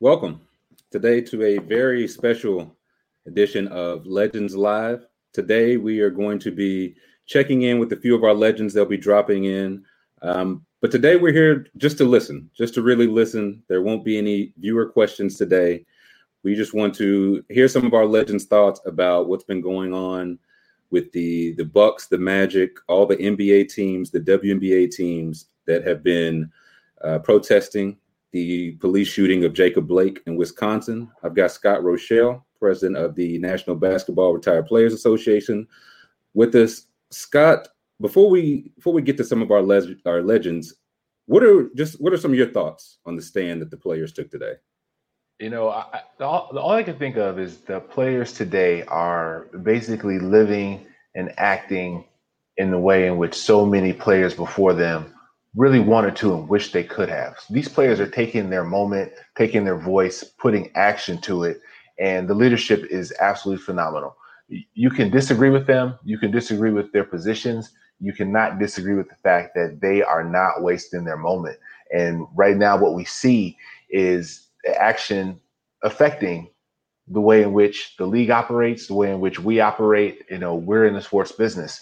Welcome today to a very special edition of Legends Live. Today we are going to be checking in with a few of our legends that'll be dropping in. But today we're here just to listen, just to really listen. There won't be any viewer questions today. We just want to hear some of our legends' thoughts about what's been going on with the Bucks, the Magic, all the NBA teams, the WNBA teams that have been protesting the police shooting of Jacob Blake in Wisconsin. I've got Scott Rochelle, president of the National Basketball Retired Players Association, with us. Scott, before we get to some of our legends, what are some of your thoughts on the stand that the players took today? You know, all I can think of is the players today are basically living and acting in the way in which so many players before them really wanted to and wish they could have. So these players are taking their moment, taking their voice, putting action to it, and the leadership is absolutely phenomenal. You can disagree with them. You can disagree with their positions. You cannot disagree with the fact that they are not wasting their moment. And right now what we see is action affecting the way in which the league operates, the way in which we operate. You know, we're in the sports business.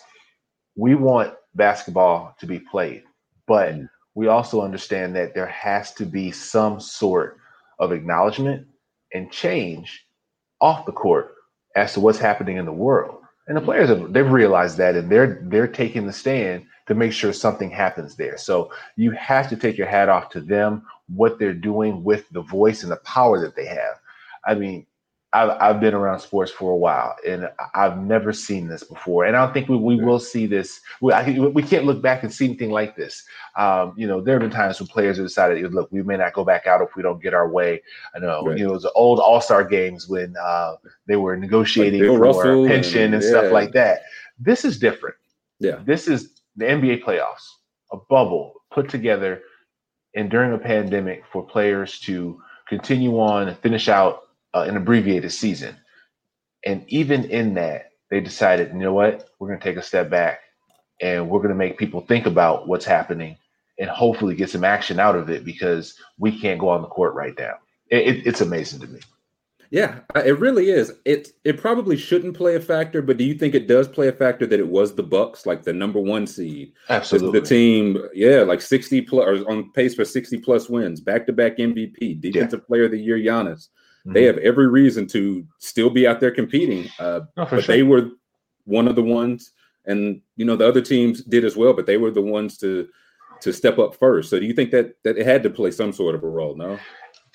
We want basketball to be played. But we also understand that there has to be some sort of acknowledgement and change off the court as to what's happening in the world. And the players, they've realized that, and they're taking the stand to make sure something happens there. So you have to take your hat off to them, what they're doing with the voice and the power that they have. I mean, I've been around sports for a while, and I've never seen this before. And I don't think we will see this. We can't look back and see anything like this. You know, there have been times when players have decided, look, we may not go back out if we don't get our way. I know, You know, it was the old All-Star games when they were negotiating for a pension and stuff like that. This is different. Yeah, this is the NBA playoffs, a bubble put together, and during a pandemic for players to continue on and finish out an abbreviated season. And even in that, they decided, you know what, we're going to take a step back and we're going to make people think about what's happening and hopefully get some action out of it because we can't go on the court right now. It's amazing to me. Yeah, it really is. It probably shouldn't play a factor, but do you think it does play a factor that it was the Bucks, like the number one seed? Absolutely. The team, like 60 plus, or on pace for 60 plus wins, back-to-back MVP, defensive player of the year, Giannis. They have every reason to still be out there competing, but they were one of the ones, and you know the other teams did as well. But they were the ones to step up first. So, do you think that it had to play some sort of a role? No.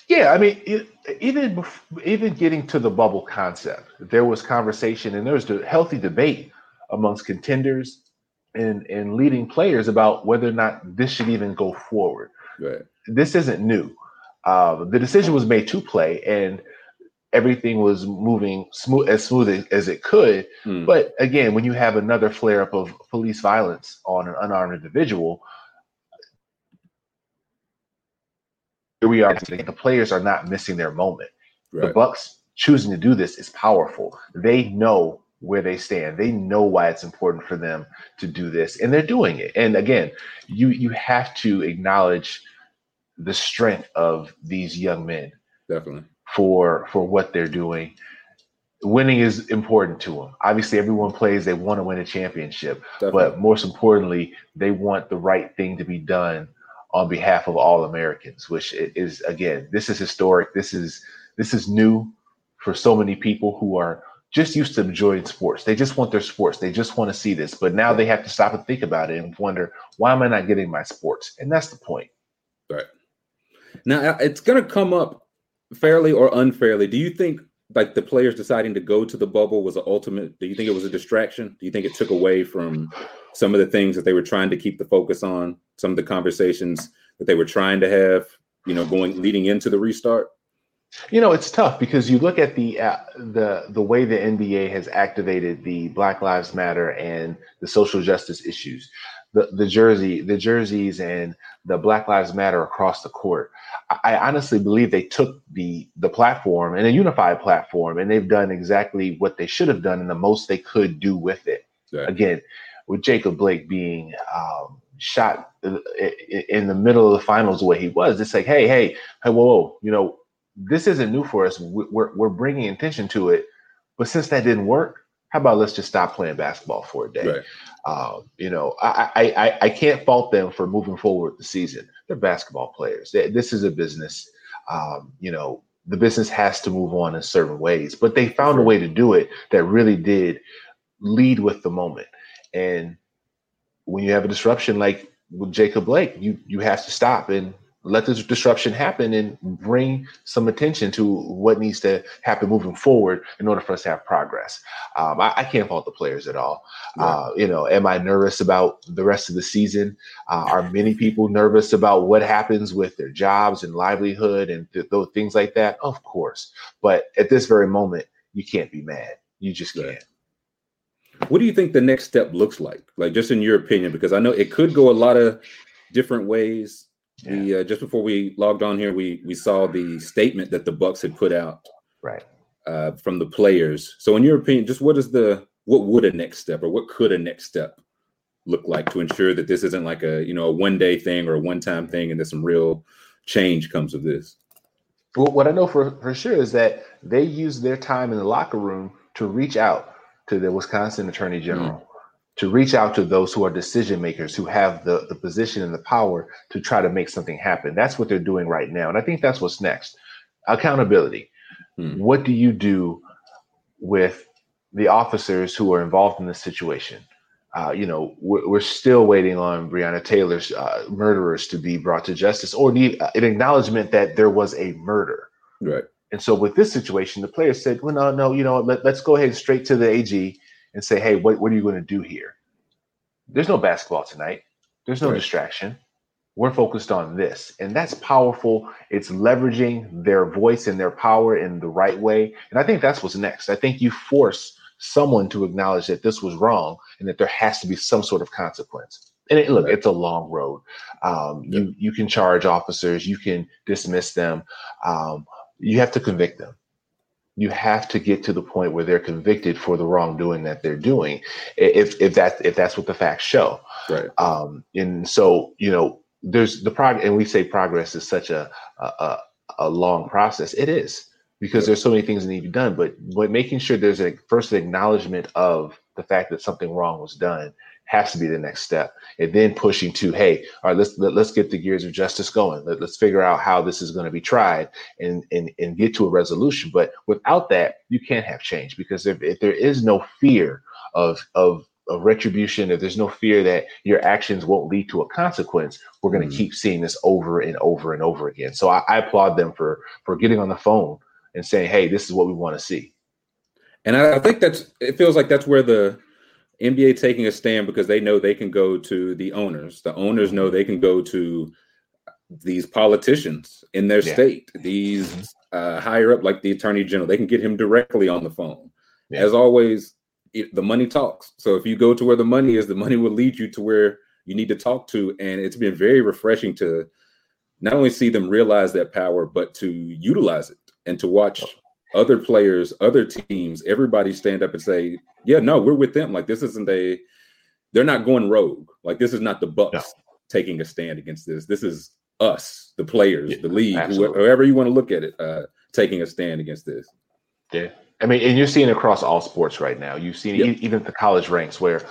Yeah, I mean, even getting to the bubble concept, there was conversation and there was a healthy debate amongst contenders and leading players about whether or not this should even go forward. Right. This isn't new. The decision was made to play, and everything was moving smooth as it could. But again, when you have another flare-up of police violence on an unarmed individual, here we are. The players are not missing their moment. Right. The Bucks choosing to do this is powerful. They know where they stand. They know why it's important for them to do this, and they're doing it. And again, you have to acknowledge the strength of these young men, definitely, for what they're doing. Winning is important to them. Obviously, everyone plays. They want to win a championship. Definitely. But most importantly, they want the right thing to be done on behalf of all Americans, which is, again, this is historic. This is new for so many people who are just used to enjoying sports. They just want their sports. They just want to see this. But now they have to stop and think about it and wonder, why am I not getting my sports? And that's the point. Right. Now, it's going to come up fairly or unfairly. Do you think, like, the players deciding to go to the bubble was an ultimate? Do you think it was a distraction? Do you think it took away from some of the things that they were trying to keep the focus on, some of the conversations that they were trying to have, you know, going leading into the restart? You know, it's tough because you look at the way the NBA has activated the Black Lives Matter and the social justice issues, the jerseys and the Black Lives Matter across the court. I honestly believe they took the platform and a unified platform, and they've done exactly what they should have done and the most they could do with it. Yeah. Again, with Jacob Blake being shot in the middle of the finals the way he was, it's like, hey, whoa, you know, this isn't new for us. We're bringing attention to it, but since that didn't work, how about let's just stop playing basketball for a day? Right. You know, I can't fault them for moving forward the season. They're basketball players. This is a business. You know, the business has to move on in certain ways, but they found a way to do it that really did lead with the moment. And when you have a disruption like with Jacob Blake, you have to stop and let this disruption happen and bring some attention to what needs to happen moving forward in order for us to have progress. I can't fault the players at all. Yeah. You know, am I nervous about the rest of the season? Are many people nervous about what happens with their jobs and livelihood and those things like that? Of course. But at this very moment, you can't be mad. You just can't. Yeah. What do you think the next step looks like? Like, just in your opinion, because I know it could go a lot of different ways. Yeah. We just before we logged on here, we saw the statement that the Bucks had put out, right, from the players. So, in your opinion, just what would a next step, or what could a next step look like to ensure that this isn't like a one-day thing or a one-time thing, and that some real change comes of this? Well, what I know for sure is that they used their time in the locker room to reach out to the Wisconsin Attorney General. Mm-hmm. To reach out to those who are decision makers, who have the position and the power to try to make something happen. That's what they're doing right now. And I think that's what's next. Accountability. Hmm. What do you do with the officers who are involved in this situation? You know, we're still waiting on Breonna Taylor's murderers to be brought to justice, or need an acknowledgement that there was a murder. Right. And so with this situation, the players said, well, no, you know, let's go ahead straight to the AG and say, hey, what are you going to do here? There's no basketball tonight. There's no distraction. We're focused on this. And that's powerful. It's leveraging their voice and their power in the right way. And I think that's what's next. I think you force someone to acknowledge that this was wrong and that there has to be some sort of consequence. And it's a long road. You can charge officers. You can dismiss them. You have to convict them. You have to get to the point where they're convicted for the wrongdoing that they're doing, if that's what the facts show. Right. And so, you know, there's the progress, and we say progress is such a long process. It is, because there's so many things that need to be done. But making sure there's a first acknowledgement of the fact that something wrong was done has to be the next step, and then pushing to, hey, all right, let's get the gears of justice going. Let's figure out how this is going to be tried and get to a resolution. But without that, you can't have change, because if there is no fear of retribution, if there's no fear that your actions won't lead to a consequence, we're going to keep seeing this over and over and over again. So I applaud them for getting on the phone and saying, hey, this is what we want to see. And I think it feels like that's where the NBA taking a stand, because they know they can go to the owners. The owners know they can go to these politicians in their state, these higher up, like the attorney general. They can get him directly on the phone. Yeah. As always, the money talks. So if you go to where the money is, the money will lead you to where you need to talk to. And it's been very refreshing to not only see them realize that power, but to utilize it, and to watch other players, other teams, everybody stand up and say, yeah, no, we're with them. Like, this isn't they're not going rogue. Like, this is not the Bucks taking a stand against this. This is us, the players, the league, whoever you want to look at it, taking a stand against this. Yeah. I mean, and you're seeing it across all sports right now. You've seen it even at the college ranks, where,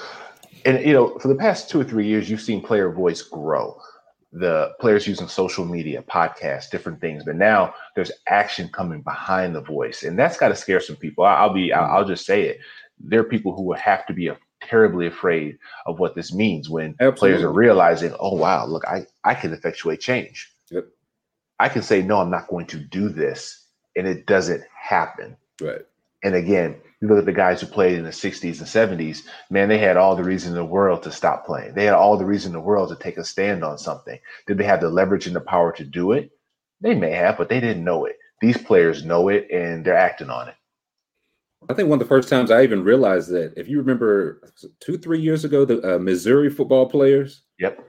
and you know, for the past 2 or 3 years, you've seen player voice grow. the players using social media, podcasts, different things. But now there's action coming behind the voice. And that's got to scare some people. I'll just say it. There are people who will have to be terribly afraid of what this means when players are realizing, oh, wow, look, I can effectuate change. Yep. I can say, no, I'm not going to do this. And it doesn't happen. Right. And again, you look at the guys who played in the 60s and 70s, man, they had all the reason in the world to stop playing. They had all the reason in the world to take a stand on something. Did they have the leverage and the power to do it? They may have, but they didn't know it. These players know it, and they're acting on it. I think one of the first times I even realized that, if you remember 2-3 years ago, the Missouri football players, yep,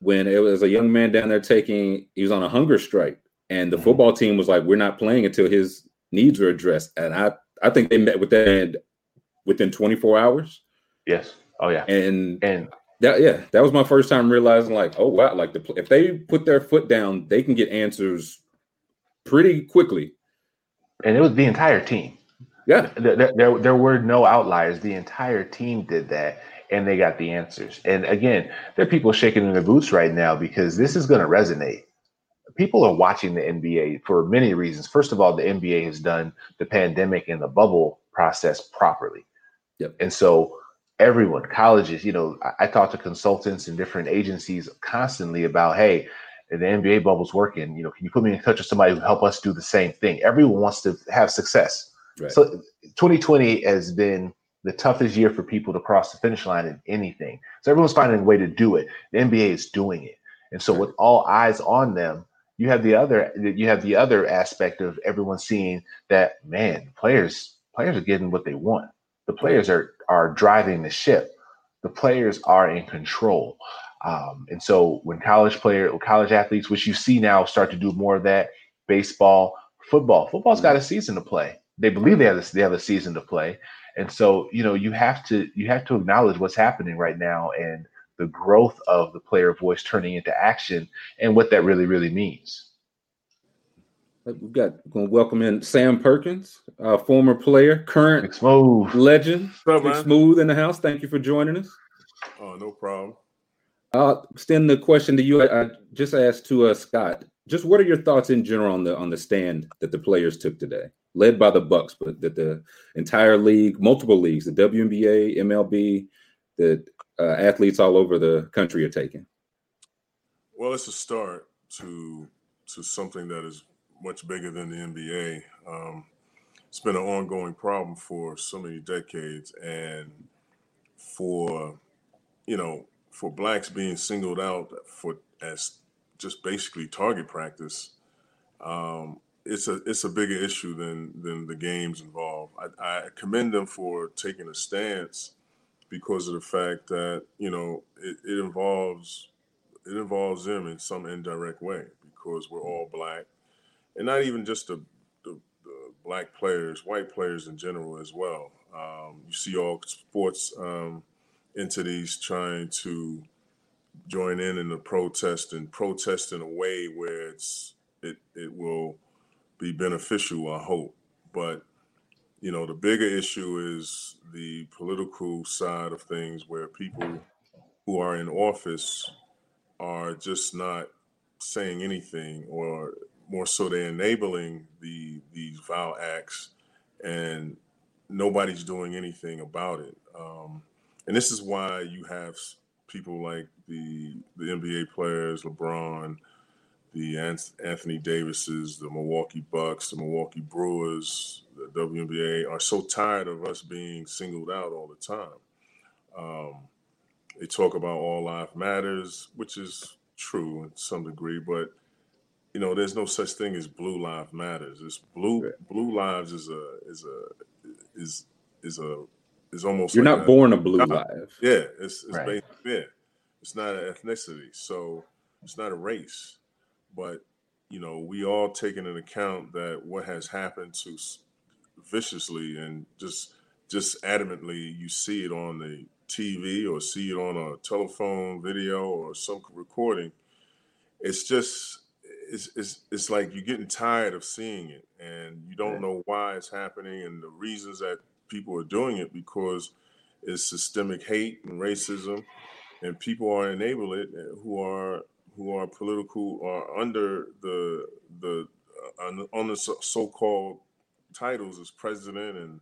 when it was a young man down there he was on a hunger strike, and the football team was like, we're not playing until his needs are addressed. And I think they met with that within 24 hours. Yes. Oh, yeah. And that was my first time realizing, like, oh, wow, like if they put their foot down, they can get answers pretty quickly. And it was the entire team. Yeah. There were no outliers. The entire team did that, and they got the answers. And again, there are people shaking in their boots right now because this is going to resonate. People are watching the NBA for many reasons. First of all, the NBA has done the pandemic and the bubble process properly. Yep. And so everyone, colleges, I talk to consultants and different agencies constantly about, hey, the NBA bubble's working. Can you put me in touch with somebody who help us do the same thing? Everyone wants to have success. Right. So 2020 has been the toughest year for people to cross the finish line in anything. So everyone's finding a way to do it. The NBA is doing it. And so with all eyes on them, You have the other aspect of everyone seeing that, man, players are getting what they want. The players are driving the ship. The players are in control. And so when college athletes, which you see now, start to do more of that, baseball, football's got a season to play. They believe they have a season to play. And so, you have to acknowledge what's happening right now and the growth of the player voice turning into action and what that really, really means. We're going to welcome in Sam Perkins, former player, current legend, Smooth in the house. Thank you for joining us. Oh, no problem. Extend the question to you. I just asked to Scott, just what are your thoughts in general on the stand that the players took today, led by the Bucks, but that the entire league, multiple leagues, the WNBA, MLB, the athletes all over the country are taking? Well, it's a start to something that is much bigger than the NBA. It's been an ongoing problem for so many decades, and for blacks being singled out as just basically target practice, it's a bigger issue than the games involved. I commend them for taking a stance, because of the fact that it involves them in some indirect way, because we're all black, and not even just the black players, white players in general as well. You see all sports entities trying to join in the protest and protest in a way where it will be beneficial, I hope, but. The bigger issue is the political side of things, where people who are in office are just not saying anything, or more so they're enabling these vile acts, and nobody's doing anything about it. And this is why you have people like the NBA players, LeBron, the Anthony Davises, the Milwaukee Bucks, the Milwaukee Brewers, the WNBA are so tired of us being singled out all the time. They talk about all life matters, which is true in some degree, but there's no such thing as blue life matters. It's blue lives is almost, you're like not born a blue life. Yeah, it's right. Basically, yeah, it's not an ethnicity, so it's not a race, but we all taking into account that what has happened to viciously and just adamantly, you see it on the TV or see it on a telephone video or some recording. It's like you're getting tired of seeing it, and you don't know why it's happening and the reasons that people are doing it, because it's systemic hate and racism, and people are enabling it, who are who are political are under on the so-called titles as president and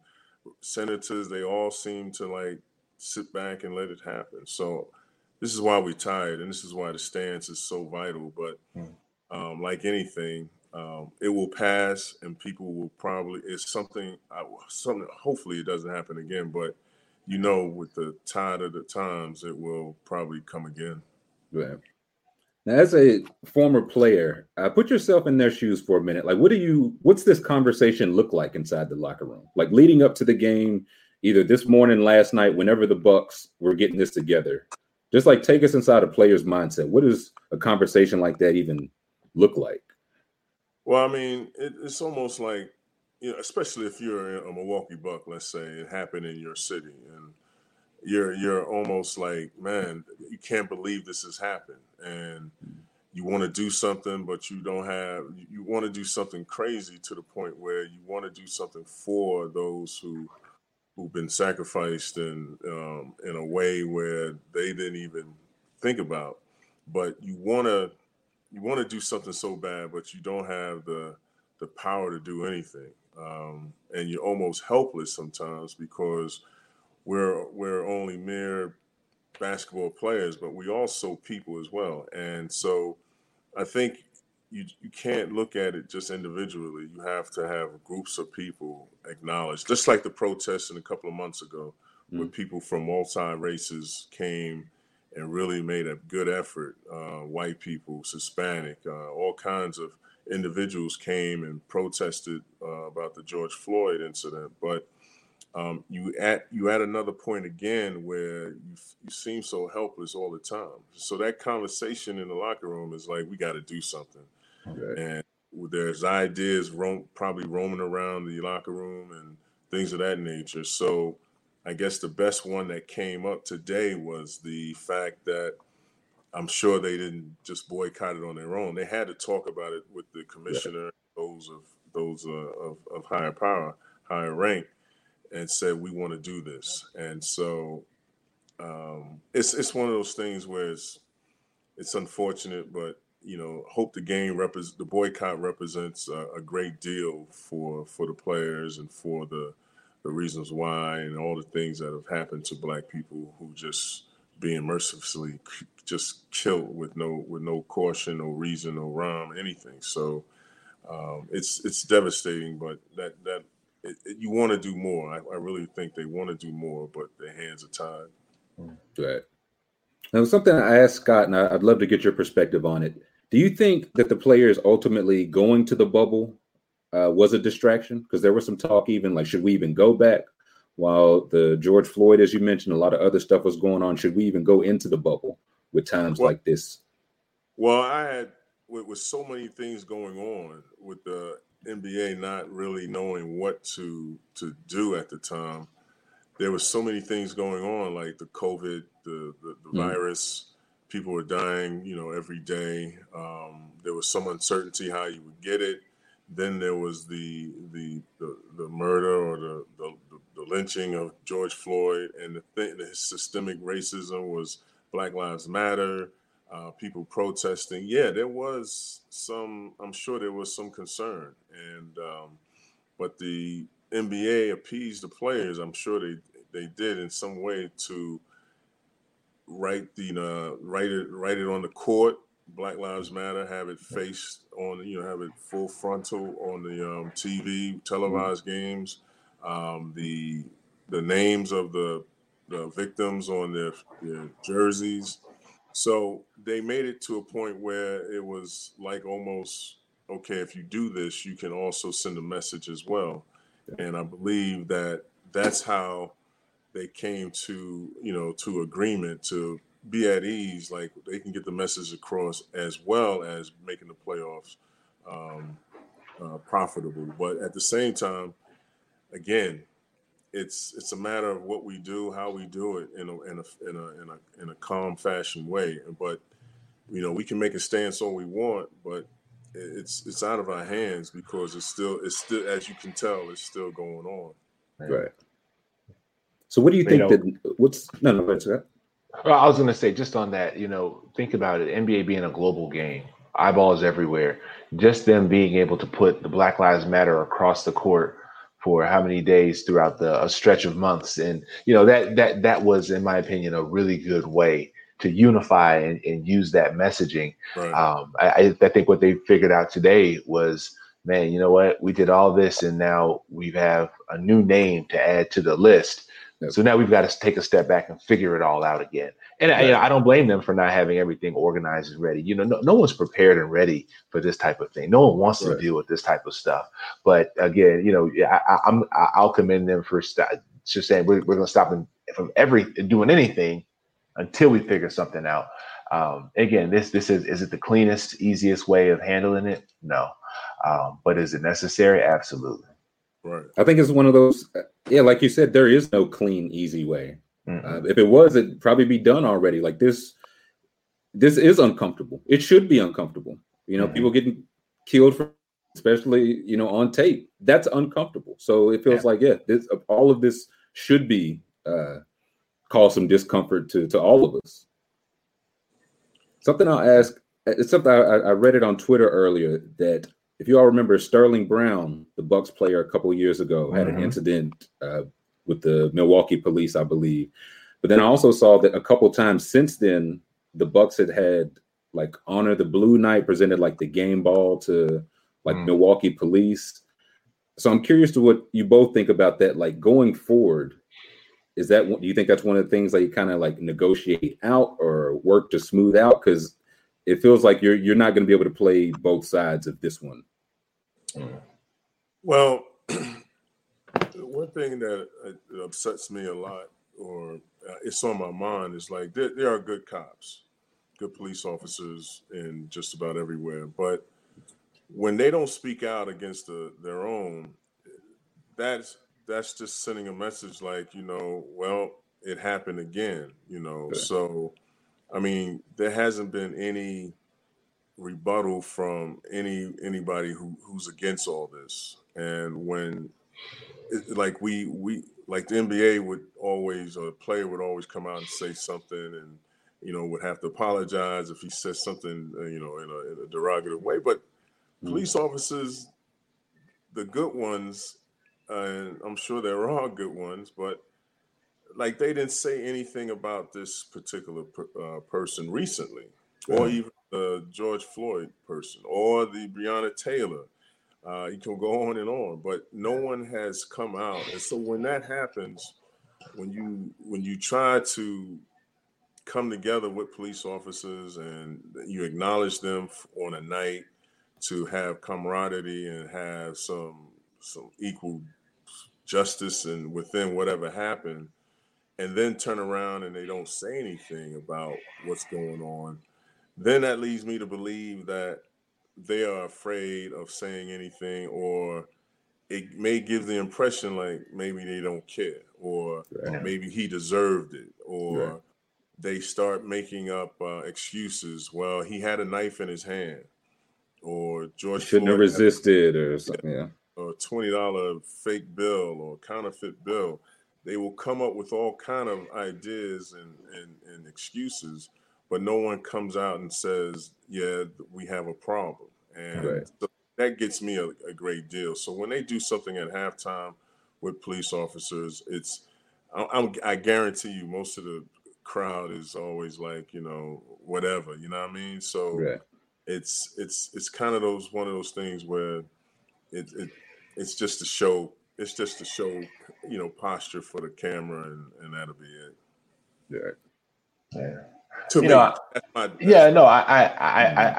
senators. They all seem to like sit back and let it happen. So this is why we're tired, and this is why the stance is so vital. But like anything, it will pass, and people will probably. It's something. Hopefully, it doesn't happen again. But you know, with the tide of the times, it will probably come again. Yeah. Now, as a former player, put yourself in their shoes for a minute. Like, what's this conversation look like inside the locker room? Like, leading up to the game, either this morning, last night, whenever the Bucks were getting this together. Just like take us inside a player's mindset. What does a conversation like that even look like? Well, I mean, it's almost like, you know, especially if you're a Milwaukee Buck, let's say, it happened in your city, and you're almost like, man, you can't believe this has happened, and you want to do something, but you don't have. You want to do something crazy to the point where you want to do something for those who've been sacrificed in a way where they didn't even think about, but you want to do something so bad, but you don't have the power to do anything. And you're almost helpless sometimes because we're only mere basketball players, but we also people as well. And so I think you can't look at it just individually. You have to have groups of people acknowledge, just like the protests in a couple of months ago, where people from all races came and really made a good effort. White people, Hispanic, all kinds of individuals came and protested about the George Floyd incident, but you at another point again where you seem so helpless all the time. So that conversation in the locker room is like, we got to do something, okay. And there's ideas probably roaming around the locker room and things of that nature. So I guess the best one that came up today was the fact that I'm sure they didn't just boycott it on their own. They had to talk about it with the commissioner, those of higher power, higher rank, and said, we want to do this. And so it's one of those things where it's unfortunate, but you know, hope the boycott represents a great deal for the players and for the reasons why and all the things that have happened to Black people who just being mercilessly just killed with no caution, no reason, no rhyme, anything. So it's devastating, but that you want to do more. I really think they want to do more, but their hands are tied. Right. Now, something I asked Scott, and I'd love to get your perspective on it. Do you think that the players ultimately going to the bubble was a distraction? Because there was some talk even like, should we even go back? While the George Floyd, as you mentioned, a lot of other stuff was going on. Should we even go into the bubble with times like this? Well, with so many things going on with the NBA not really knowing what to do at the time, there was so many things going on, like the COVID, the virus. People were dying, you know, every day. There was some uncertainty how you would get it. Then there was the murder or the lynching of George Floyd, and the systemic racism was Black Lives Matter, people protesting. Yeah, there was some, I'm sure there was some concern, and but the NBA appeased the players. I'm sure they did in some way to write it on the court. Black Lives Matter, have it faced on, you know, have it full frontal on the TV, televised games, the names of the victims on their jerseys. So they made it to a point where it was like almost, okay, if you do this, you can also send a message as well. And I believe that's how they came to, you know, to agreement to be at ease, like they can get the message across as well as making the playoffs profitable. But at the same time, again, it's a matter of what we do, how we do it in a calm fashion way. But you know, we can make a stance all we want, but it's out of our hands because it's still, as you can tell, it's still going on. Right. So what do you think? What's no, no, that's right. Well, I was going to say just on that, you know, think about it. NBA being a global game, eyeballs everywhere. Just them being able to put the Black Lives Matter across the court for how many days throughout a stretch of months. And, you know, that was, in my opinion, a really good way to unify and use that messaging. Right. I think what they figured out today was, man, you know what? We did all this and now we have a new name to add to the list. Yep. So now we've got to take a step back and figure it all out again. And right. I don't blame them for not having everything organized and ready. You know, no one's prepared and ready for this type of thing. No one wants right. to deal with this type of stuff. But again, you know, I'll commend them for just saying we're going to stop them from doing anything until we figure something out. Again, this is it the cleanest, easiest way of handling it? No. But is it necessary? Absolutely. Right. I think it's one of those, yeah, like you said, there is no clean, easy way. Mm-hmm. If it was, it'd probably be done already. Like this is uncomfortable. It should be uncomfortable. You know, mm-hmm. people getting killed, especially, you know, on tape. That's uncomfortable. So it feels like, this, all of this should be cause some discomfort to all of us. Something I'll ask, it's something I read it on Twitter earlier that, if you all remember, Sterling Brown, the Bucks player a couple of years ago, had an incident with the Milwaukee police, I believe. But then I also saw that a couple times since then, the Bucks had like honor the blue night, presented like the game ball to like Milwaukee police. So I'm curious to what you both think about that. Like going forward, is that do you think that's one of the things that you kind of like negotiate out or work to smooth out? Because it feels like you're not going to be able to play both sides of this one. Well, one thing that upsets me a lot, or it's on my mind, is like there are good cops, good police officers in just about everywhere. But when they don't speak out against their own, that's just sending a message like, you know, well, it happened again, you know, yeah. So... I mean, there hasn't been any rebuttal from anybody who's against all this. And when, like we like the NBA would always, or a player would always come out and say something, and you know would have to apologize if he says something, you know, in a derogative way. But police officers, the good ones, and I'm sure there are good ones, but. Like they didn't say anything about this particular person recently, or even the George Floyd person, or the Breonna Taylor. You can go on and on, but no one has come out. And so when that happens, when you try to come together with police officers and you acknowledge them on a night to have camaraderie and have some equal justice and within whatever happened. And then turn around and they don't say anything about what's going on, then that leads me to believe that they are afraid of saying anything, or it may give the impression like maybe they don't care, or maybe he deserved it, or they start making up excuses. Well, he had a knife in his hand, or George shouldn't have resisted, or something, or $20 fake bill or counterfeit bill. They will come up with all kind of ideas and excuses, but no one comes out and says, yeah, we have a problem. And so that gets me a great deal. So when they do something at halftime with police officers, it's I guarantee you most of the crowd is always like, you know, whatever, you know what I mean? So it's kind of one of those things where it's just a show. It's just to show, you know, posture for the camera, and that'll be it.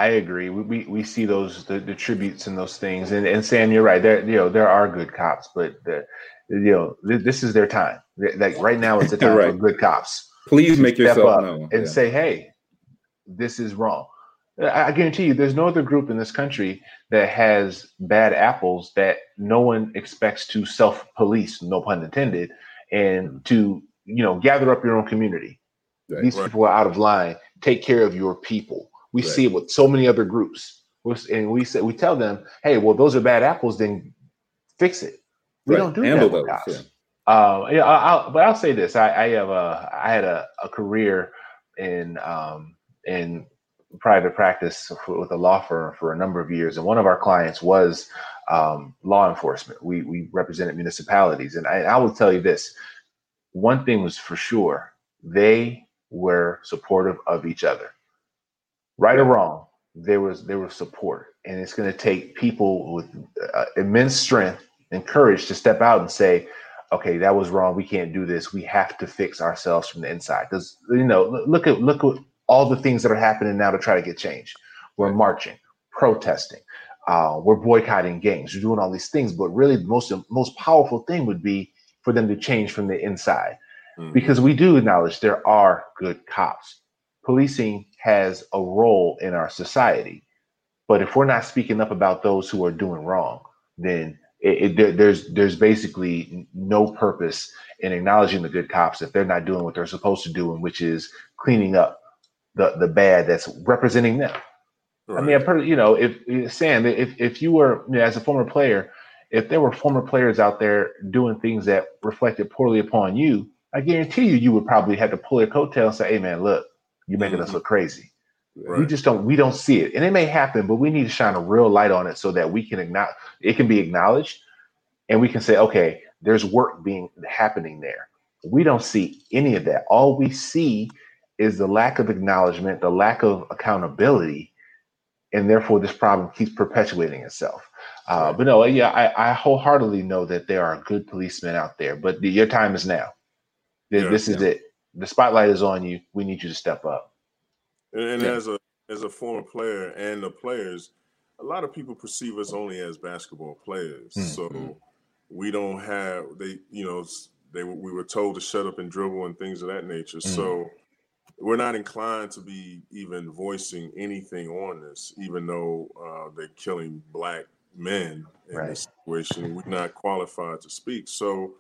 I agree. We see those the tributes and those things, and Sam, you're right. There, you know, there are good cops, but this is their time. Like right now, it's the time for good cops. Please make yourself known and say, hey, this is wrong. I guarantee you there's no other group in this country that has bad apples that no one expects to self-police, no pun intended, and to, you know, gather up your own community. Right. These people are out of line. Take care of your people. We see it with so many other groups. And we tell them, hey, well, those are bad apples, then fix it. We don't do that with cops. But I'll say this. I had a career in private practice with a law firm for a number of years, and one of our clients was law enforcement. We represented municipalities, and I will tell you this: one thing was for sure, they were supportive of each other, right or wrong. There was support, and it's going to take people with immense strength and courage to step out and say, okay, that was wrong. We can't do this. We have to fix ourselves from the inside. Because, you know, look at all the things that are happening now to try to get change. We're marching, protesting, we're boycotting games, we're doing all these things. But really, the most powerful thing would be for them to change from the inside, because we do acknowledge there are good cops. Policing has a role in our society, but if we're not speaking up about those who are doing wrong, then there's basically no purpose in acknowledging the good cops if they're not doing what they're supposed to do, and which is cleaning up the bad that's representing them. Right. I mean, if Sam, if you were, as a former player, if there were former players out there doing things that reflected poorly upon you, I guarantee you would probably have to pull their coattail and say, "Hey, man, look, you're making us look crazy." Right. We don't see it, and it may happen, but we need to shine a real light on it so that we can it can be acknowledged, and we can say, okay, there's work happening there. We don't see any of that. All we see is the lack of acknowledgement, the lack of accountability, and therefore this problem keeps perpetuating itself. But no, yeah, I wholeheartedly know that there are good policemen out there, but your time is now. This is it. The spotlight is on you. We need you to step up. And as a former player and the players, a lot of people perceive us only as basketball players. Mm-hmm. So we don't have we were told to shut up and dribble and things of that nature. Mm-hmm. So we're not inclined to be even voicing anything on this, even though they're killing black men in this situation. We're not qualified to speak. So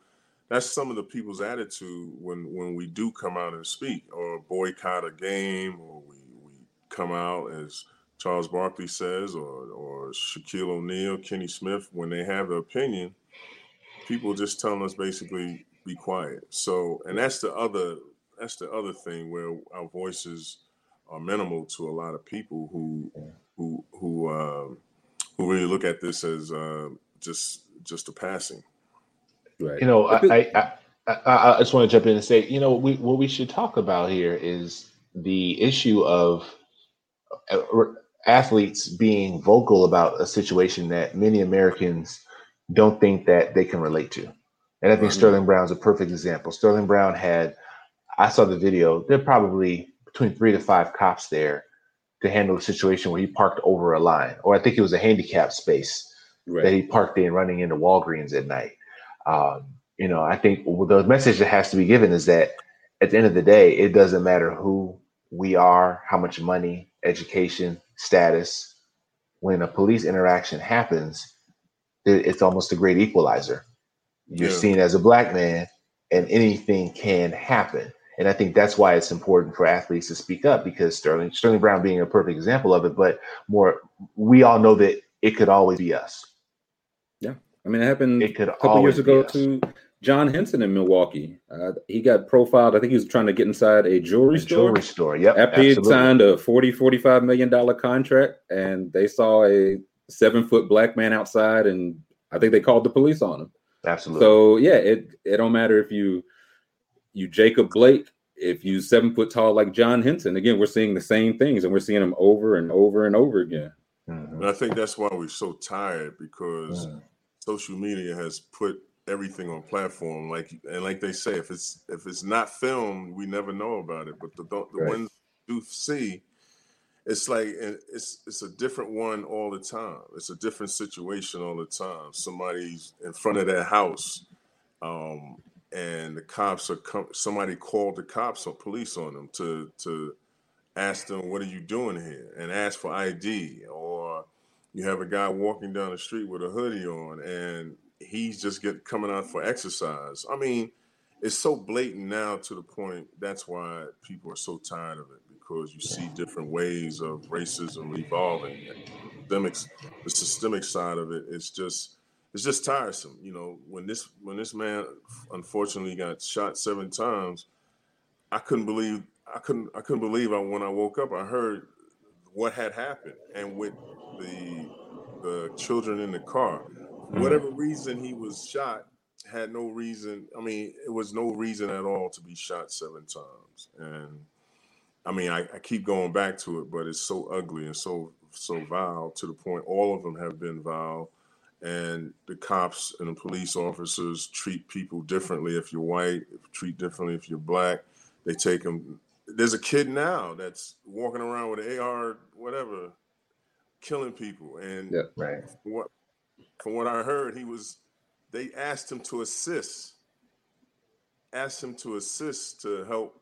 that's some of the people's attitude when we do come out and speak or boycott a game, or we come out, as Charles Barkley says, or Shaquille O'Neal, Kenny Smith, when they have an opinion, people just telling us basically be quiet. So, and that's the other thing where our voices are minimal to a lot of people who really look at this as just a passing. Right. You know, I just want to jump in and say, you know, what we should talk about here is the issue of athletes being vocal about a situation that many Americans don't think that they can relate to. And I think Sterling Brown's a perfect example. Sterling Brown I saw the video. There are probably between 3 to 5 cops there to handle a situation where he parked over a line, or I think it was a handicapped space that he parked in, running into Walgreens at night. You know, I think the message that has to be given is that at the end of the day, it doesn't matter who we are, how much money, education, status. When a police interaction happens, it's almost a great equalizer. You're seen as a black man, and anything can happen. And I think that's why it's important for athletes to speak up, because Sterling Brown being a perfect example of it, but we all know that it could always be us. Yeah. I mean, it happened a couple years ago to John Henson in Milwaukee. He got profiled. I think he was trying to get inside a jewelry store. Jewelry store, yep. After he had signed a $45 million contract, and they saw a 7-foot black man outside, and I think they called the police on him. Absolutely. So, yeah, it don't matter if you Jacob Blake, if you 7-foot tall like John Henson. Again, we're seeing the same things, and we're seeing them over and over and over again. Mm-hmm. And I think that's why we're so tired, because social media has put everything on platform, like they say, if it's not filmed, we never know about it. But the ones you see, it's like it's a different one all the time. It's a different situation all the time. Somebody's in front of their house, and the cops somebody called the cops or police on them to ask them, "What are you doing here?" and ask for ID. Or you have a guy walking down the street with a hoodie on, and he's just coming out for exercise. I mean, it's so blatant now to the point that's why people are so tired of it, because you see different ways of racism evolving. The systemic side of it is just tiresome. You know, when this man unfortunately got shot 7 times, I couldn't believe I couldn't believe when I woke up, I heard what had happened, and with the children in the car. Mm-hmm. Whatever reason he was shot had no reason. I mean, it was no reason at all to be shot 7 times. And I mean, I keep going back to it, but it's so ugly and so vile, to the point all of them have been vile. And the cops and the police officers treat people differently if you're white, treat differently if you're black. They take them. There's a kid now that's walking around with an AR, whatever, killing people. And yeah, right. From what I heard, they asked him to assist. To help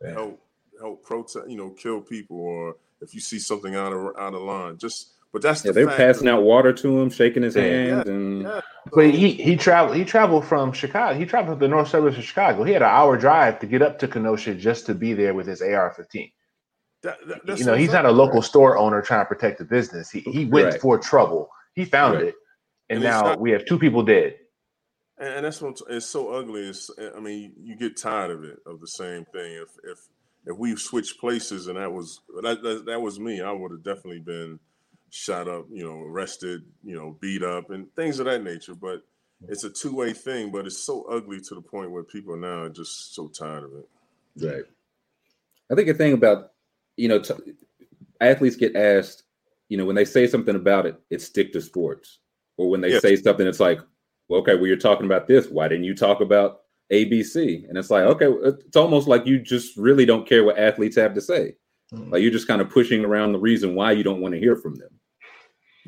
protest, kill people, or if you see something out of line, just. But that's they're fact. Passing out water to him, shaking his hand. Yeah. But he traveled from Chicago. He traveled to the North Suburbs of Chicago. He had an hour drive to get up to Kenosha just to be there with his AR-15. He's not a local store owner trying to protect the business. He went for trouble. He found it, and now we have 2 people dead. And that's what it's so ugly. You get tired of it, of the same thing. If we switched places, and that was me, I would have definitely been shot up, arrested, beat up, and things of that nature. But it's a two-way thing, but it's so ugly to the point where people now are just so tired of it. Right. I think the thing about, athletes get asked, when they say something about it, it's stick to sports. Or when they say something, it's like, well, okay, well, you're talking about this. Why didn't you talk about ABC? And it's like, okay, it's almost like you just really don't care what athletes have to say. Mm-hmm. Like you're just kind of pushing around the reason why you don't want to hear from them.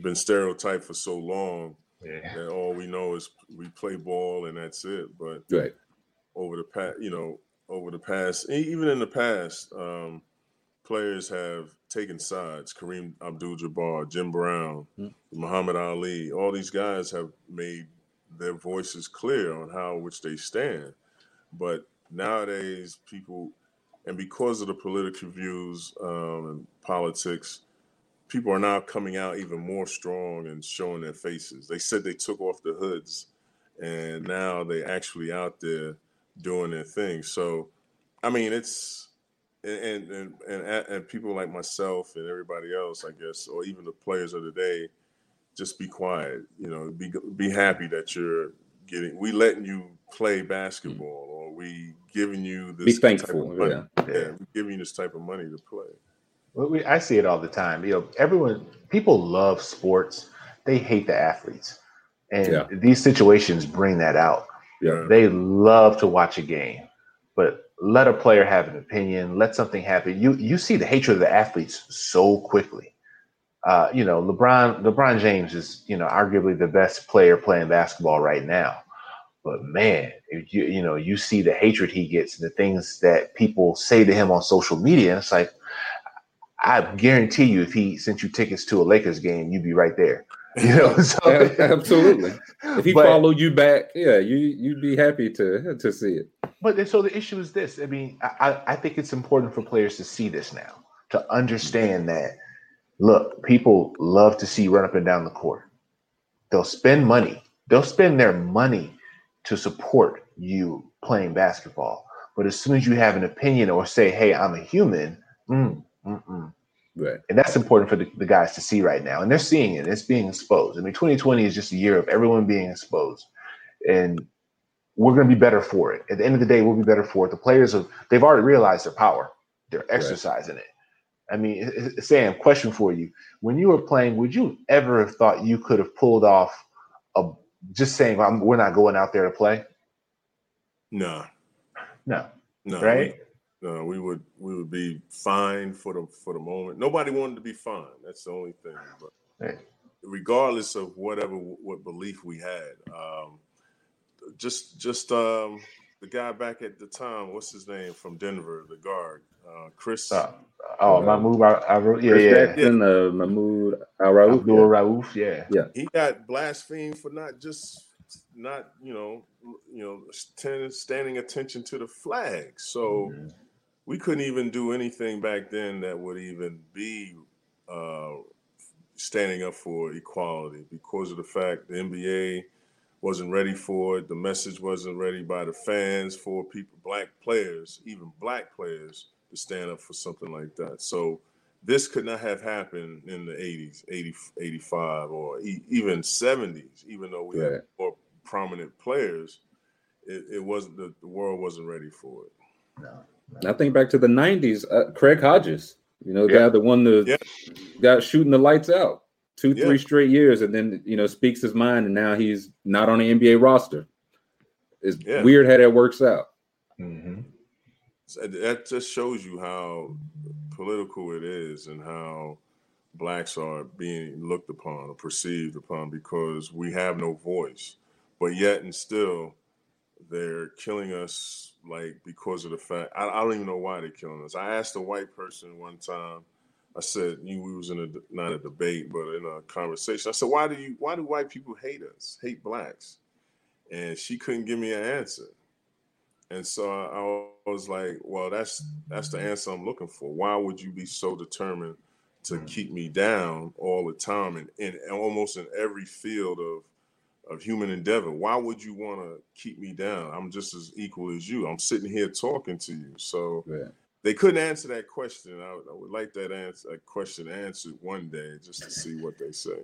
Been stereotyped for so long that all we know is we play ball and that's it. But over the past, even in the past, players have taken sides. Kareem Abdul-Jabbar, Jim Brown, Muhammad Ali, all these guys have made their voices clear on which they stand. But nowadays, people. And because of the political views and politics, people are now coming out even more strong and showing their faces. They said they took off the hoods, and now they actually out there doing their thing. So, it's and people like myself and everybody else, I guess, or even the players of the day, just be quiet. Be happy that you're getting. We letting you play basketball. Mm-hmm. We giving you this. Be thankful. Type of money. Yeah, we giving you this type of money to play. Well, I see it all the time. People love sports. They hate the athletes, and these situations bring that out. Yeah, they love to watch a game, but let a player have an opinion. Let something happen. You see the hatred of the athletes so quickly. LeBron James is arguably the best player playing basketball right now. But man, you see the hatred he gets and the things that people say to him on social media. And it's like, I guarantee you, if he sent you tickets to a Lakers game, you'd be right there. So, absolutely. If he followed you back, you'd be happy to see it. But so the issue is this. I think it's important for players to see this now, to understand that. Look, people love to see you run up and down the court. They'll spend money. They'll spend their money to support you playing basketball. But as soon as you have an opinion or say, hey, I'm a human, right. And that's important for the guys to see right now. And they're seeing it. It's being exposed. 2020 is just a year of everyone being exposed. And we're going to be better for it. At the end of the day, we'll be better for it. The players, they've already realized their power. They're exercising it. Sam, question for you. When you were playing, would you ever have thought you could have pulled off a just saying we're not going out there to play? No. Right? We would be fine for the moment. Nobody wanted to be fine. That's the only thing. But regardless of what belief we had, the guy back at the time, what's his name from Denver, the guard, Chris. Mahmoud Abdul-Raouf. Mahmoud Abdul-Raouf. He got blasphemed for not standing attention to the flag. So we couldn't even do anything back then that would even be standing up for equality because of the fact the NBA wasn't ready for it. The message wasn't ready by the fans for people, black players, even black players to stand up for something like that. So this could not have happened in the 80s, 80, 85, or even 70s, even though we had more prominent players. It wasn't, the world wasn't ready for it. No. I think back to the 90s, Craig Hodges, you know, the guy that won the got shooting the lights out three straight years, and then, you know, speaks his mind, and now he's not on the NBA roster. It's weird how that works out. Mm-hmm. That just shows you how political it is and how blacks are being looked upon or perceived upon, because we have no voice, but yet and still they're killing us, like, because of the fact, I don't even know why they're killing us. I asked a white person one time, I said, we was in a, not a debate, but in a conversation. I said, why do white people hate us, hate blacks? And she couldn't give me an answer. And so I was like, well, that's the answer I'm looking for. Why would you be so determined to keep me down all the time and almost in every field of human endeavor? Why would you want to keep me down? I'm just as equal as you. I'm sitting here talking to you. So they couldn't answer that question. I would like that question answered one day, just to see what they say.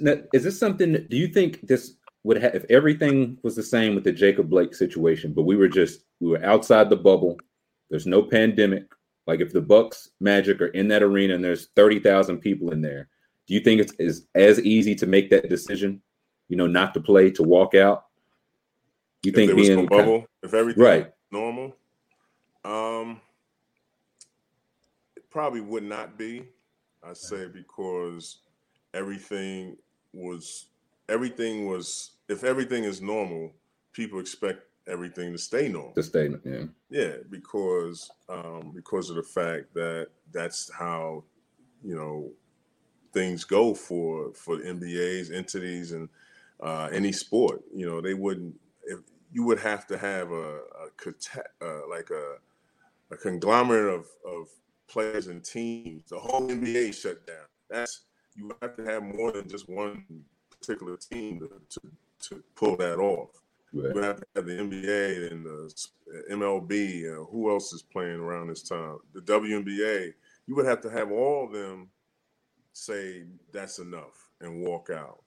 Now, is this something, do you think this would have, if everything was the same with the Jacob Blake situation, but we were outside the bubble, there's no pandemic, like if the Bucks, Magic are in that arena and there's 30,000 people in there, do you think it's as easy to make that decision, you know, not to play, to walk out? You think there was no bubble, if everything was normal, it probably would not be, I say, because everything was, if everything is normal, people expect everything to stay normal. Because of the fact that that's how, you know, things go for the NBA's entities and any sport. You know, they wouldn't, if you would have to have a conglomerate of players and teams. The whole NBA shut down. You have to have more than just one particular team to pull that off. Right. You have to have the NBA and the MLB. Who else is playing around this time? The WNBA. You would have to have all of them say that's enough and walk out,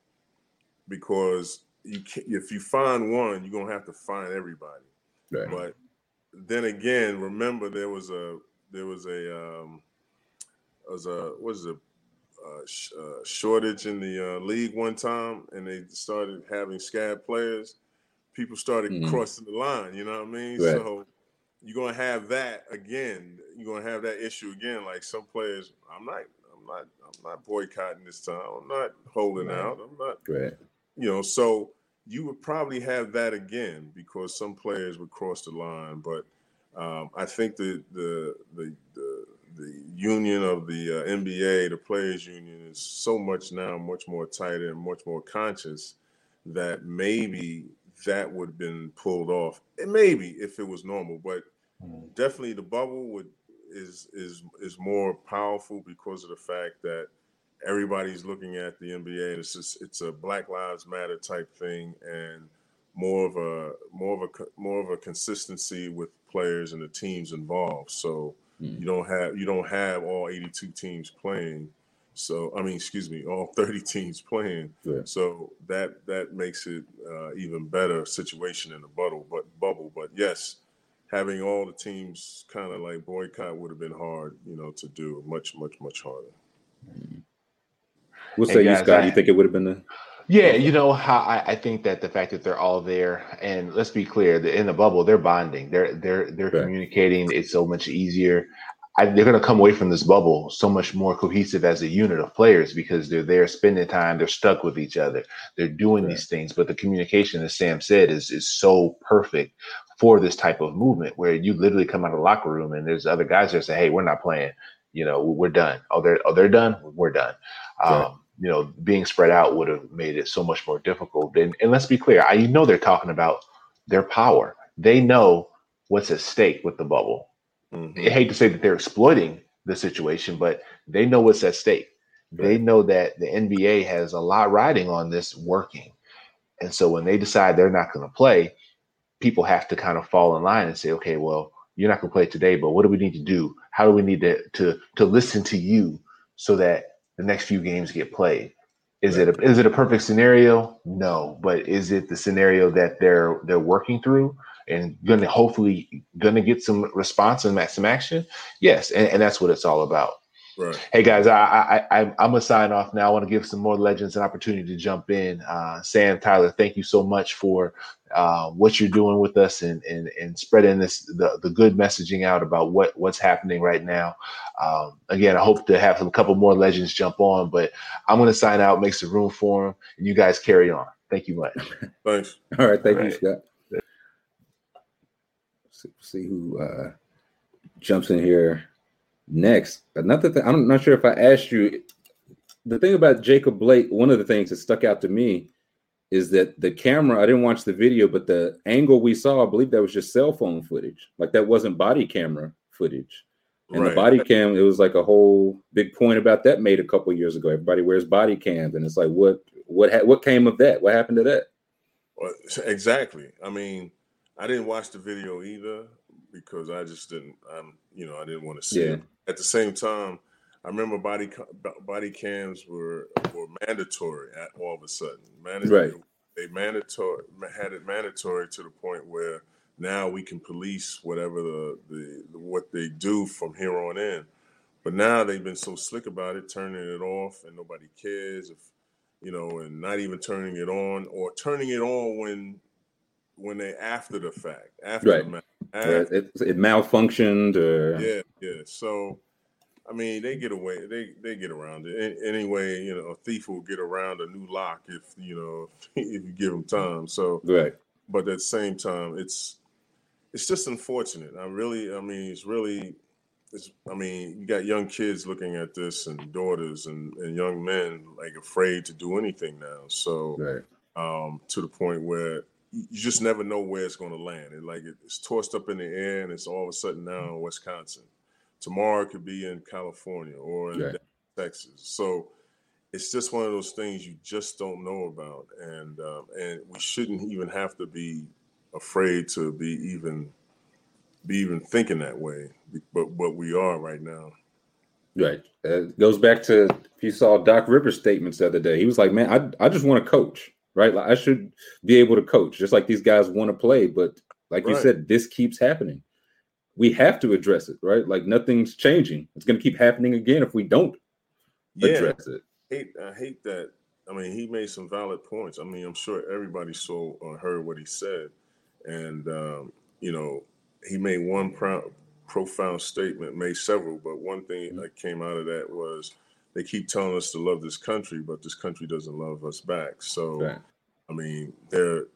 because you can't, if you find one, you're gonna have to find everybody. Right. But then again, remember there was a shortage in the league one time, and they started having scab players. People started crossing the line, you know what I mean? Right. So you're going to have that again. You're going to have that issue again. Like some players, I'm not boycotting this time. I'm not holding out. I'm not, you know, so you would probably have that again, because some players would cross the line. But I think the union of the NBA, the players union, is so much now, much more tighter and much more conscious, that maybe that would have been pulled off. And maybe if it was normal, but definitely the bubble is more powerful, because of the fact that everybody's looking at the NBA. It's just, it's a Black Lives Matter type thing, and more of a consistency with players and the teams involved. So you don't have all 82 teams playing. So, all 30 teams playing. Yeah. So that makes it even better situation in the bubble. But yes, having all the teams kind of like boycott would have been hard, you know, to do, much, much, much harder. Mm-hmm. We'll say, guys, you, Scott, you think it would have been the... Yeah, you know, I think that the fact that they're all there, and let's be clear, in the bubble, they're bonding, they're communicating. It's so much easier. They're going to come away from this bubble so much more cohesive as a unit of players, because they're there spending time, they're stuck with each other, they're doing these things. But the communication, as Sam said, is so perfect for this type of movement, where you literally come out of the locker room and there's other guys there say, hey, we're not playing, you know, we're done. They're done. We're done. You know, being spread out would have made it so much more difficult. And let's be clear, I know they're talking about their power. They know what's at stake with the bubble. Mm-hmm. I hate to say that they're exploiting the situation, but they know what's at stake. Right. They know that the NBA has a lot riding on this working. And so when they decide they're not going to play, people have to kind of fall in line and say, okay, well, you're not going to play today, but what do we need to do? How do we need to listen to you so that the next few games get played? Is it a perfect scenario? No, but is it the scenario that they're working through and hopefully gonna get some response and some action? Yes, and that's what it's all about. Right. Hey guys, I'm gonna sign off now. I want to give some more legends an opportunity to jump in. Sam, Tyler, thank you so much for what you're doing with us and spreading the good messaging out about what's happening right now. Again, I hope to have a couple more legends jump on, but I'm gonna sign out, make some room for them, and you guys carry on. Thank you much. Thanks. All right, thank you, Scott. See who jumps in here. Next, another thing, I'm not sure if I asked you, the thing about Jacob Blake, one of the things that stuck out to me is that the camera, I didn't watch the video, but the angle we saw, I believe that was just cell phone footage. Like that wasn't body camera footage. And right. The body cam, it was like a whole big point about that made a couple of years ago. Everybody wears body cams. And it's like, what came of that? What happened to that? Well, exactly. I mean, I didn't watch the video either because I just didn't, I didn't want to see it. At the same time, I remember body cams were mandatory all of a sudden. They had it mandatory to the point where now we can police whatever what they do from here on in. But now they've been so slick about it, turning it off, and nobody cares and not even turning it on or turning it on when they after the fact, it malfunctioned or yeah. So, I mean, they get away. They get around it anyway. A thief will get around a new lock if you give them time. So, right. But at the same time, it's just unfortunate. You got young kids looking at this and daughters and young men like afraid to do anything now. So, right. To the point where you just never know where it's going to land. It's tossed up in the air, and it's all of a sudden now in Wisconsin. Tomorrow it could be in California or in Texas. So it's just one of those things you just don't know about, and we shouldn't even have to be afraid to be even thinking that way. But we are right now. Right. It goes back to if you saw Doc Rivers' statements the other day. He was like, "Man, I just want to coach." Right, like I should be able to coach, just like these guys want to play. But like you said, this keeps happening. We have to address it, right? Like nothing's changing. It's going to keep happening again if we don't address it. I hate that. I mean, he made some valid points. I mean, I'm sure everybody saw or heard what he said, and he made one profound statement, made several, but one thing that came out of that was, they keep telling us to love this country, but this country doesn't love us back. So, right. I mean, it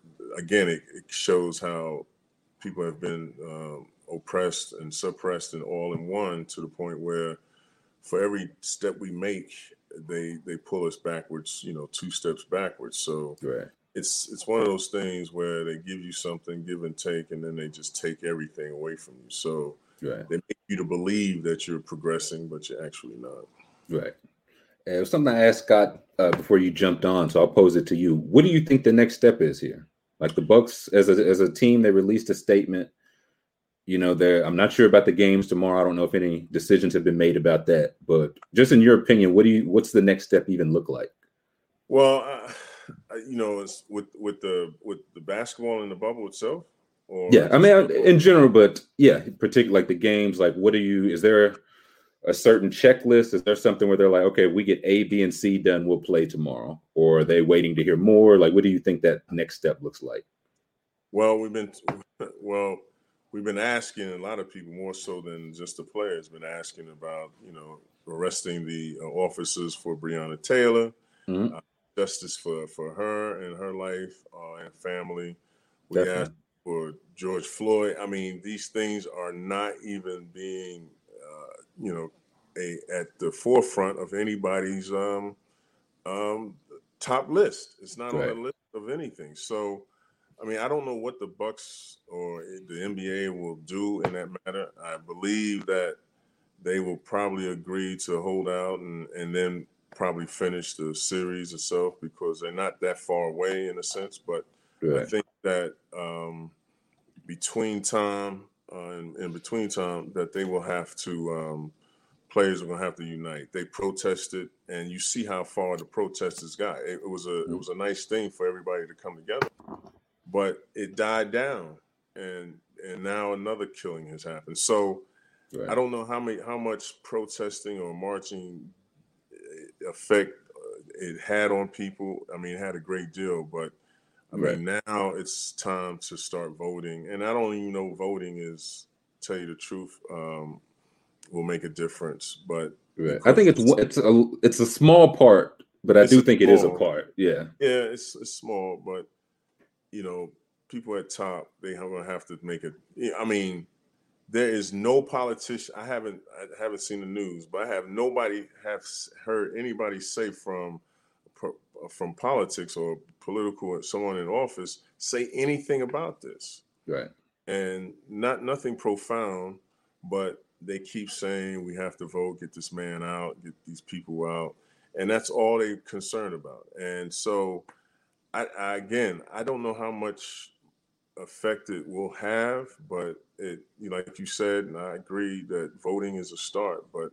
shows how people have been oppressed and suppressed and all in one to the point where for every step we make, they pull us backwards, 2 steps backwards. So it's one of those things where they give you something, give and take, and then they just take everything away from you. So they make you to believe that you're progressing, but you're actually not. Right. It was something I asked Scott before you jumped on, so I'll pose it to you. What do you think the next step is here? Like the Bucks, as a team, they released a statement. I'm not sure about the games tomorrow. I don't know if any decisions have been made about that. But just in your opinion, what's the next step even look like? Well, it's with the basketball in the bubble itself. Or in general, but particularly like the games. Like, is there a certain checklist? Is there something where they're like, okay, if we get A, B, and C done, we'll play tomorrow? Or are they waiting to hear more? Like, what do you think that next step looks like? Well, we've been asking a lot of people, more so than just the players, been asking about, arresting the officers for Breonna Taylor, justice for her and her life and family. We asked for George Floyd. I mean, these things are not even being at the forefront of anybody's top list. It's not on the list of anything. So, I mean, I don't know what the Bucks or the NBA will do in that matter. I believe that they will probably agree to hold out and then probably finish the series itself because they're not that far away in a sense. But I think that between time, in between time that they will have to, players are going to have to unite. They protested, and you see how far the protesters got. It was a nice thing for everybody to come together, but it died down, and now another killing has happened. So right. I don't know how much protesting or marching effect it had on people. I mean, it had a great deal, but I mean, right. Now it's time to start voting. And I don't even know voting is, to tell you the truth, will make a difference. But right. I think it's a small part, but I do think it is a part. Yeah. Yeah, it's small, but, you know, people at top, they are going to have to make it. I mean, there is no politician. I haven't seen the news, but I have heard anybody say from politics or political or someone in office say anything about this. Right. And nothing profound, but they keep saying we have to vote, get this man out, get these people out. And that's all they're concerned about. And so I don't know how much effect it will have, but it, like you said, and I agree that voting is a start, but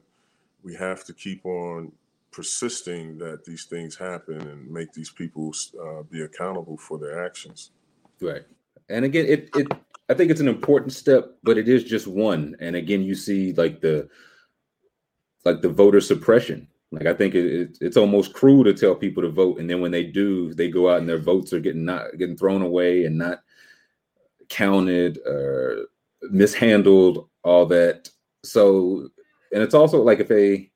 we have to keep on persisting that these things happen and make these people be accountable for their actions. Right. And again, I think it's an important step, but it is just one. And again, you see like the voter suppression. Like, I think it's almost cruel to tell people to vote, and then when they do, they go out and their votes are getting thrown away and not counted or mishandled, all that. So, and it's also like if a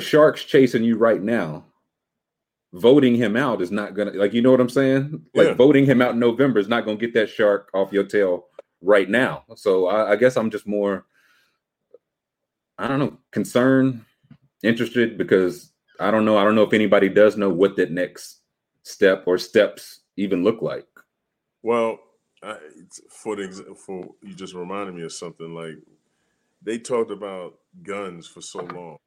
shark's chasing you right now, voting him out is not gonna, like, you know what I'm saying? Like, yeah. Voting him out in November is not gonna get that shark off your tail right now. So I guess I'm just more, I don't know, concerned, interested, because I don't know if anybody does know what that next step or steps even look like. Well, for you just reminded me of something. Like, they talked about guns for so long.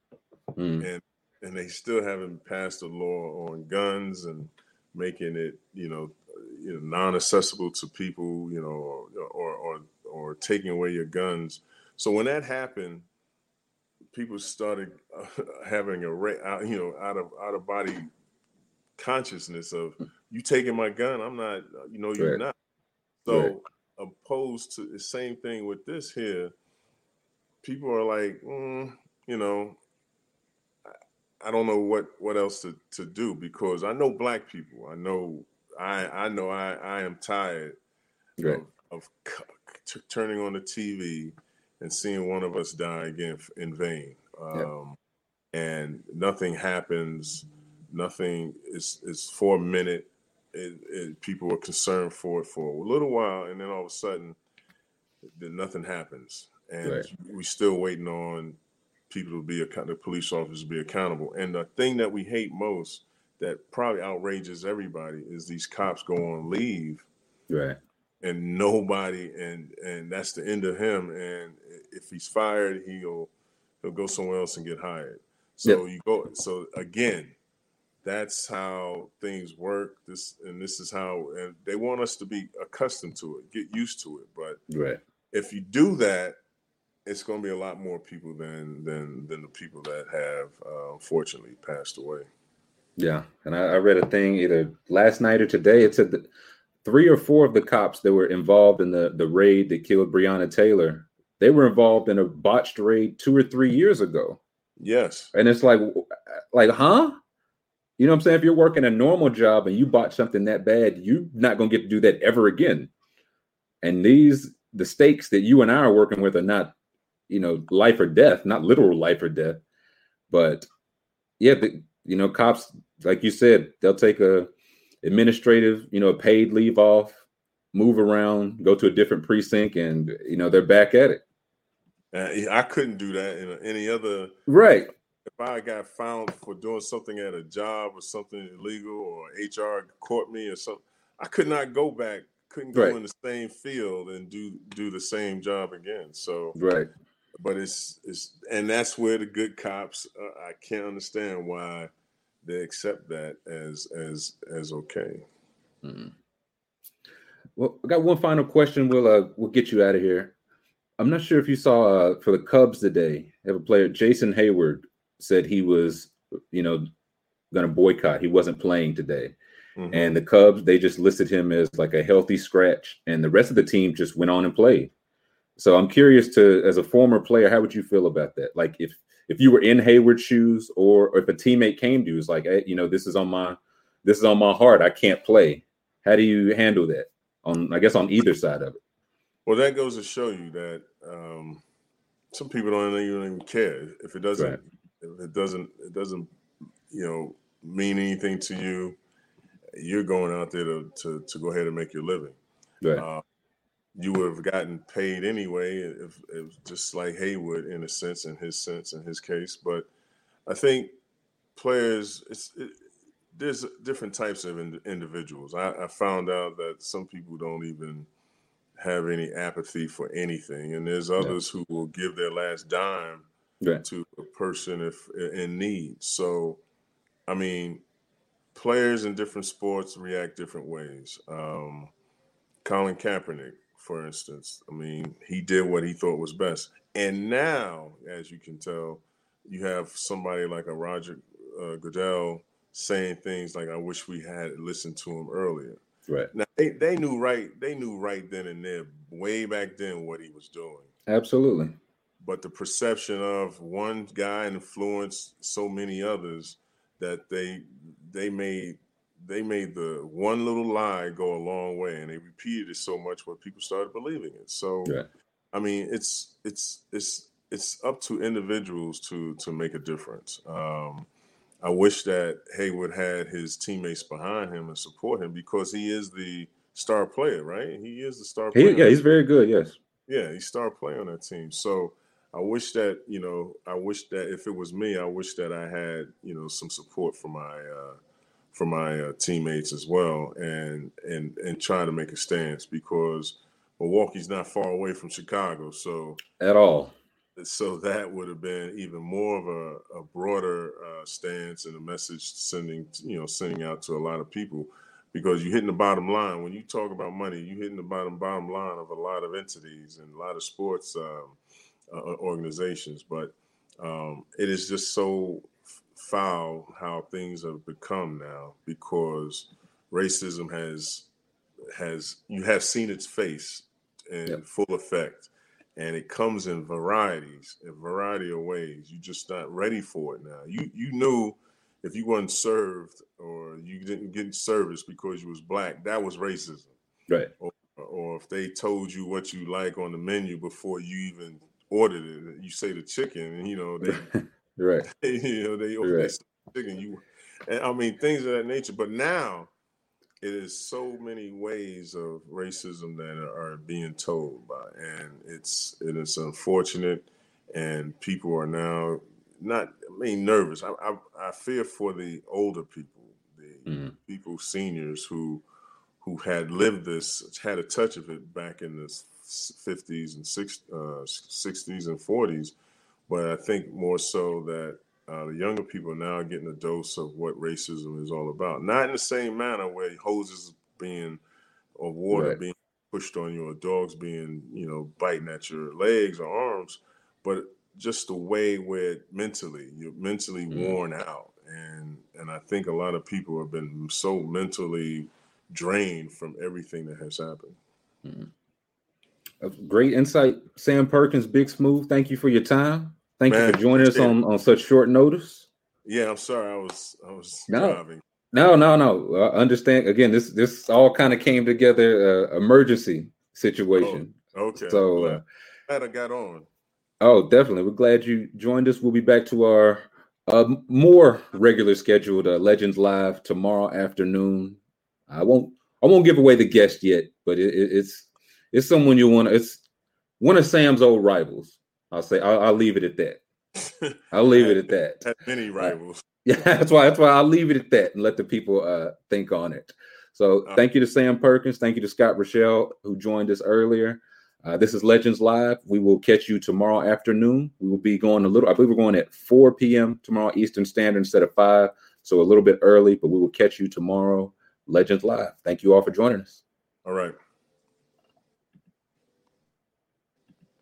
And they still haven't passed a law on guns and making it, non-accessible to people, or taking away your guns. So when that happened, people started having a out of body consciousness of, you taking my gun, I'm not, you're right. Not. So right. Opposed to the same thing with this here, people are like, I don't know what else to do, because I know black people. I know I am tired right. of turning on the TV and seeing one of us die again in vain. And nothing happens. Nothing is for a minute. People are concerned for it for a little while, and then all of a sudden, nothing happens. And right. We're still waiting on people to be accountable, the police officers be accountable. And the thing that we hate most, that probably outrages everybody, is these cops go on leave. Right. And nobody, and that's the end of him. And if he's fired, he'll go somewhere else and get hired. So yep. So again, that's how things work. This is how, and they want us to be accustomed to it, get used to it. But right. If you do that, it's going to be a lot more people than the people that have unfortunately passed away. Yeah, and I read a thing either last night or today. It said that 3 or 4 of the cops that were involved in the raid that killed Breonna Taylor, they were involved in a botched raid 2 or 3 years ago. Yes, and it's like, huh? You know what I'm saying? If you're working a normal job and you botch something that bad, you're not going to get to do that ever again. And the stakes that you and I are working with are not, life or death, not literal life or death, but yeah, cops, like you said, they'll take a administrative, paid leave off, move around, go to a different precinct, and they're back at it. I couldn't do that in any other right. If I got found for doing something at a job or something illegal, or HR caught me or something, I could not go back. Couldn't go right. in the same field and do the same job again. So right. But it's and that's where the good cops. I can't understand why they accept that as okay. Mm-hmm. Well, I got one final question. We'll get you out of here. I'm not sure if you saw for the Cubs today, have a player, Jason Hayward, said he was, going to boycott. He wasn't playing today. Mm-hmm. And the Cubs, they just listed him as like a healthy scratch. And the rest of the team just went on and played. So I'm curious to, as a former player, how would you feel about that? Like if you were in Hayward's shoes or if a teammate came to you, it's like, hey, this is on my heart. I can't play. How do you handle that on either side of it? Well, that goes to show you that some people don't even care if it doesn't, right. It doesn't mean anything to you. You're going out there to go ahead and make your living. Right. You would have gotten paid anyway, if just like Hayward in his case. But I think players, there's different types of individuals. I found out that some people don't even have any apathy for anything, and there's others who will give their last dime to a person if in need. So, I mean, players in different sports react different ways. Colin Kaepernick, for instance, I mean, he did what he thought was best. And now, as you can tell, you have somebody like a Roger Goodell saying things like, I wish we had listened to him earlier. Right. Now, they knew right then and there, way back then, what he was doing. Absolutely. But the perception of one guy influenced so many others that they made the one little lie go a long way, and they repeated it so much where people started believing it. So, yeah. I mean, it's up to individuals to make a difference. I wish that Hayward had his teammates behind him and support him, because he is the star player, right? He is the star player. Yeah, he's very good, yes. Yeah, he's star player on that team. So I wish that, if it was me, I wish that I had, some support for my teammates as well, and trying to make a stance, because Milwaukee's not far away from Chicago, so at all. So that would have been even more of a broader stance and a message sending out to a lot of people, because you're hitting the bottom line. When you talk about money, you're hitting the bottom line of a lot of entities and a lot of sports organizations. But it is just so foul how things have become now, because racism you have seen its face in full effect. And it comes in a variety of ways. You're just not ready for it now. You knew if you weren't served or you didn't get service because you was black, that was racism. Right. Or if they told you what you like on the menu before you even ordered it, you say the chicken, and they right. They ordered the chicken. Things of that nature. But now it is so many ways of racism that are being told by, and it is unfortunate, and people are now nervous. I fear for the older people, the people, seniors who had lived this, had a touch of it back in the 50s and 60s and 40s, but I think more so that the younger people now are getting a dose of what racism is all about. Not in the same manner where hoses or water being pushed on you, or dogs being, biting at your legs or arms, but just the way where you're mentally worn out. And I think a lot of people have been so mentally drained from everything that has happened. Mm. Great insight, Sam Perkins, Big Smooth. Thank you for your time. Thank you for joining us on such short notice. Yeah, I'm sorry. I was driving. No. I understand. Again, this all kind of came together, emergency situation. Oh, okay. So glad I got on. Oh, definitely. We're glad you joined us. We'll be back to our more regular scheduled Legends Live tomorrow afternoon. I won't give away the guest yet, but it's someone it's one of Sam's old rivals. I'll leave it at that. Many rivals. Yeah, that's why I'll leave it at that and let the people think on it. So thank you to Sam Perkins. Thank you to Scott Rochelle, who joined us earlier. This is Legends Live. We will catch you tomorrow afternoon. We will be going I believe we're going at 4 p.m. tomorrow Eastern Standard instead of 5. So a little bit early, but we will catch you tomorrow. Legends Live. Thank you all for joining us. All right.